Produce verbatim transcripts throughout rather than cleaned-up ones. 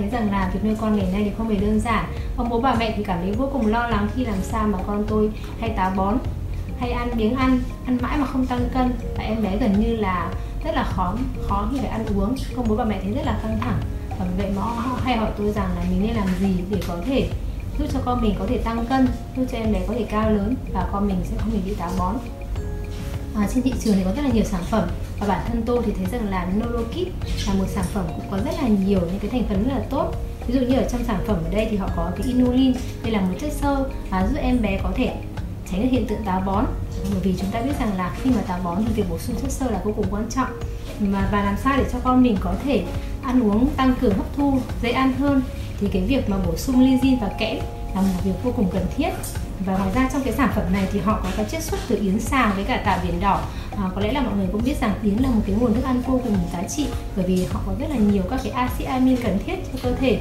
thấy rằng là việc nuôi con ngày nay thì không hề đơn giản. Ông bố bà mẹ thì cảm thấy vô cùng lo lắng khi làm sao mà con tôi hay táo bón, hay ăn biếng ăn, ăn mãi mà không tăng cân, và em bé gần như là rất là khó khó khi phải ăn uống. Ông bố bà mẹ thấy rất là căng thẳng, và vì vậy mà họ hay hỏi tôi rằng là mình nên làm gì để có thể giúp cho con mình có thể tăng cân, giúp cho em bé có thể cao lớn và con mình sẽ không bị táo bón. À, trên thị trường thì có rất là nhiều sản phẩm, và bản thân tôi thì thấy rằng là Norikid là một sản phẩm cũng có rất là nhiều những cái thành phần rất là tốt. Ví dụ như ở trong sản phẩm ở đây thì họ có cái inulin, đây là một chất xơ à, giúp em bé có thể tránh được hiện tượng táo bón. Bởi vì chúng ta biết rằng là khi mà táo bón thì việc bổ sung chất xơ là vô cùng quan trọng, mà và làm sao để cho con mình có thể ăn uống tăng cường hấp thu dễ ăn hơn thì cái việc mà bổ sung lysin và kẽm là một việc vô cùng cần thiết. Và ngoài ra trong cái sản phẩm này thì họ có cái chiết xuất từ yến sàng với cả tảo biển đỏ. À, có lẽ là mọi người cũng biết rằng yến là một cái nguồn thức ăn vô cùng giá trị, bởi vì họ có rất là nhiều các cái axit amin cần thiết cho cơ thể.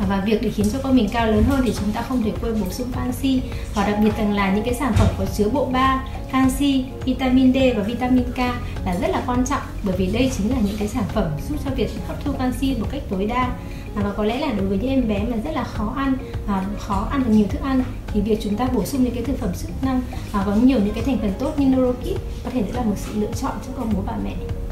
À, và việc để khiến cho con mình cao lớn hơn thì chúng ta không thể quên bổ sung canxi, và đặc biệt rằng là những cái sản phẩm có chứa bộ ba, canxi, vitamin D và vitamin K là rất là quan trọng, bởi vì đây chính là những cái sản phẩm giúp cho việc hấp thu canxi một cách tối đa. À, và có lẽ là đối với những em bé mà rất là khó ăn à, khó ăn được nhiều thức ăn thì việc chúng ta bổ sung những cái thực phẩm chức năng à, có nhiều những cái thành phần tốt như Norikid có thể sẽ là một sự lựa chọn cho con bố bà mẹ.